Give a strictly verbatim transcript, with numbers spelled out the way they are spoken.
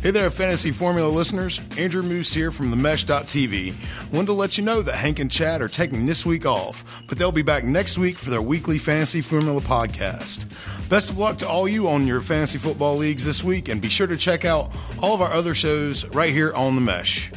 Hey there, Fantasy Formula listeners. Andrew Moose here from The Mesh dot T V. Wanted to let you know that Hank and Chad are taking this week off, but they'll be back next week for their weekly Fantasy Formula podcast. Best of luck to all you on your fantasy football leagues this week, and be sure to check out all of our other shows right here on The Mesh.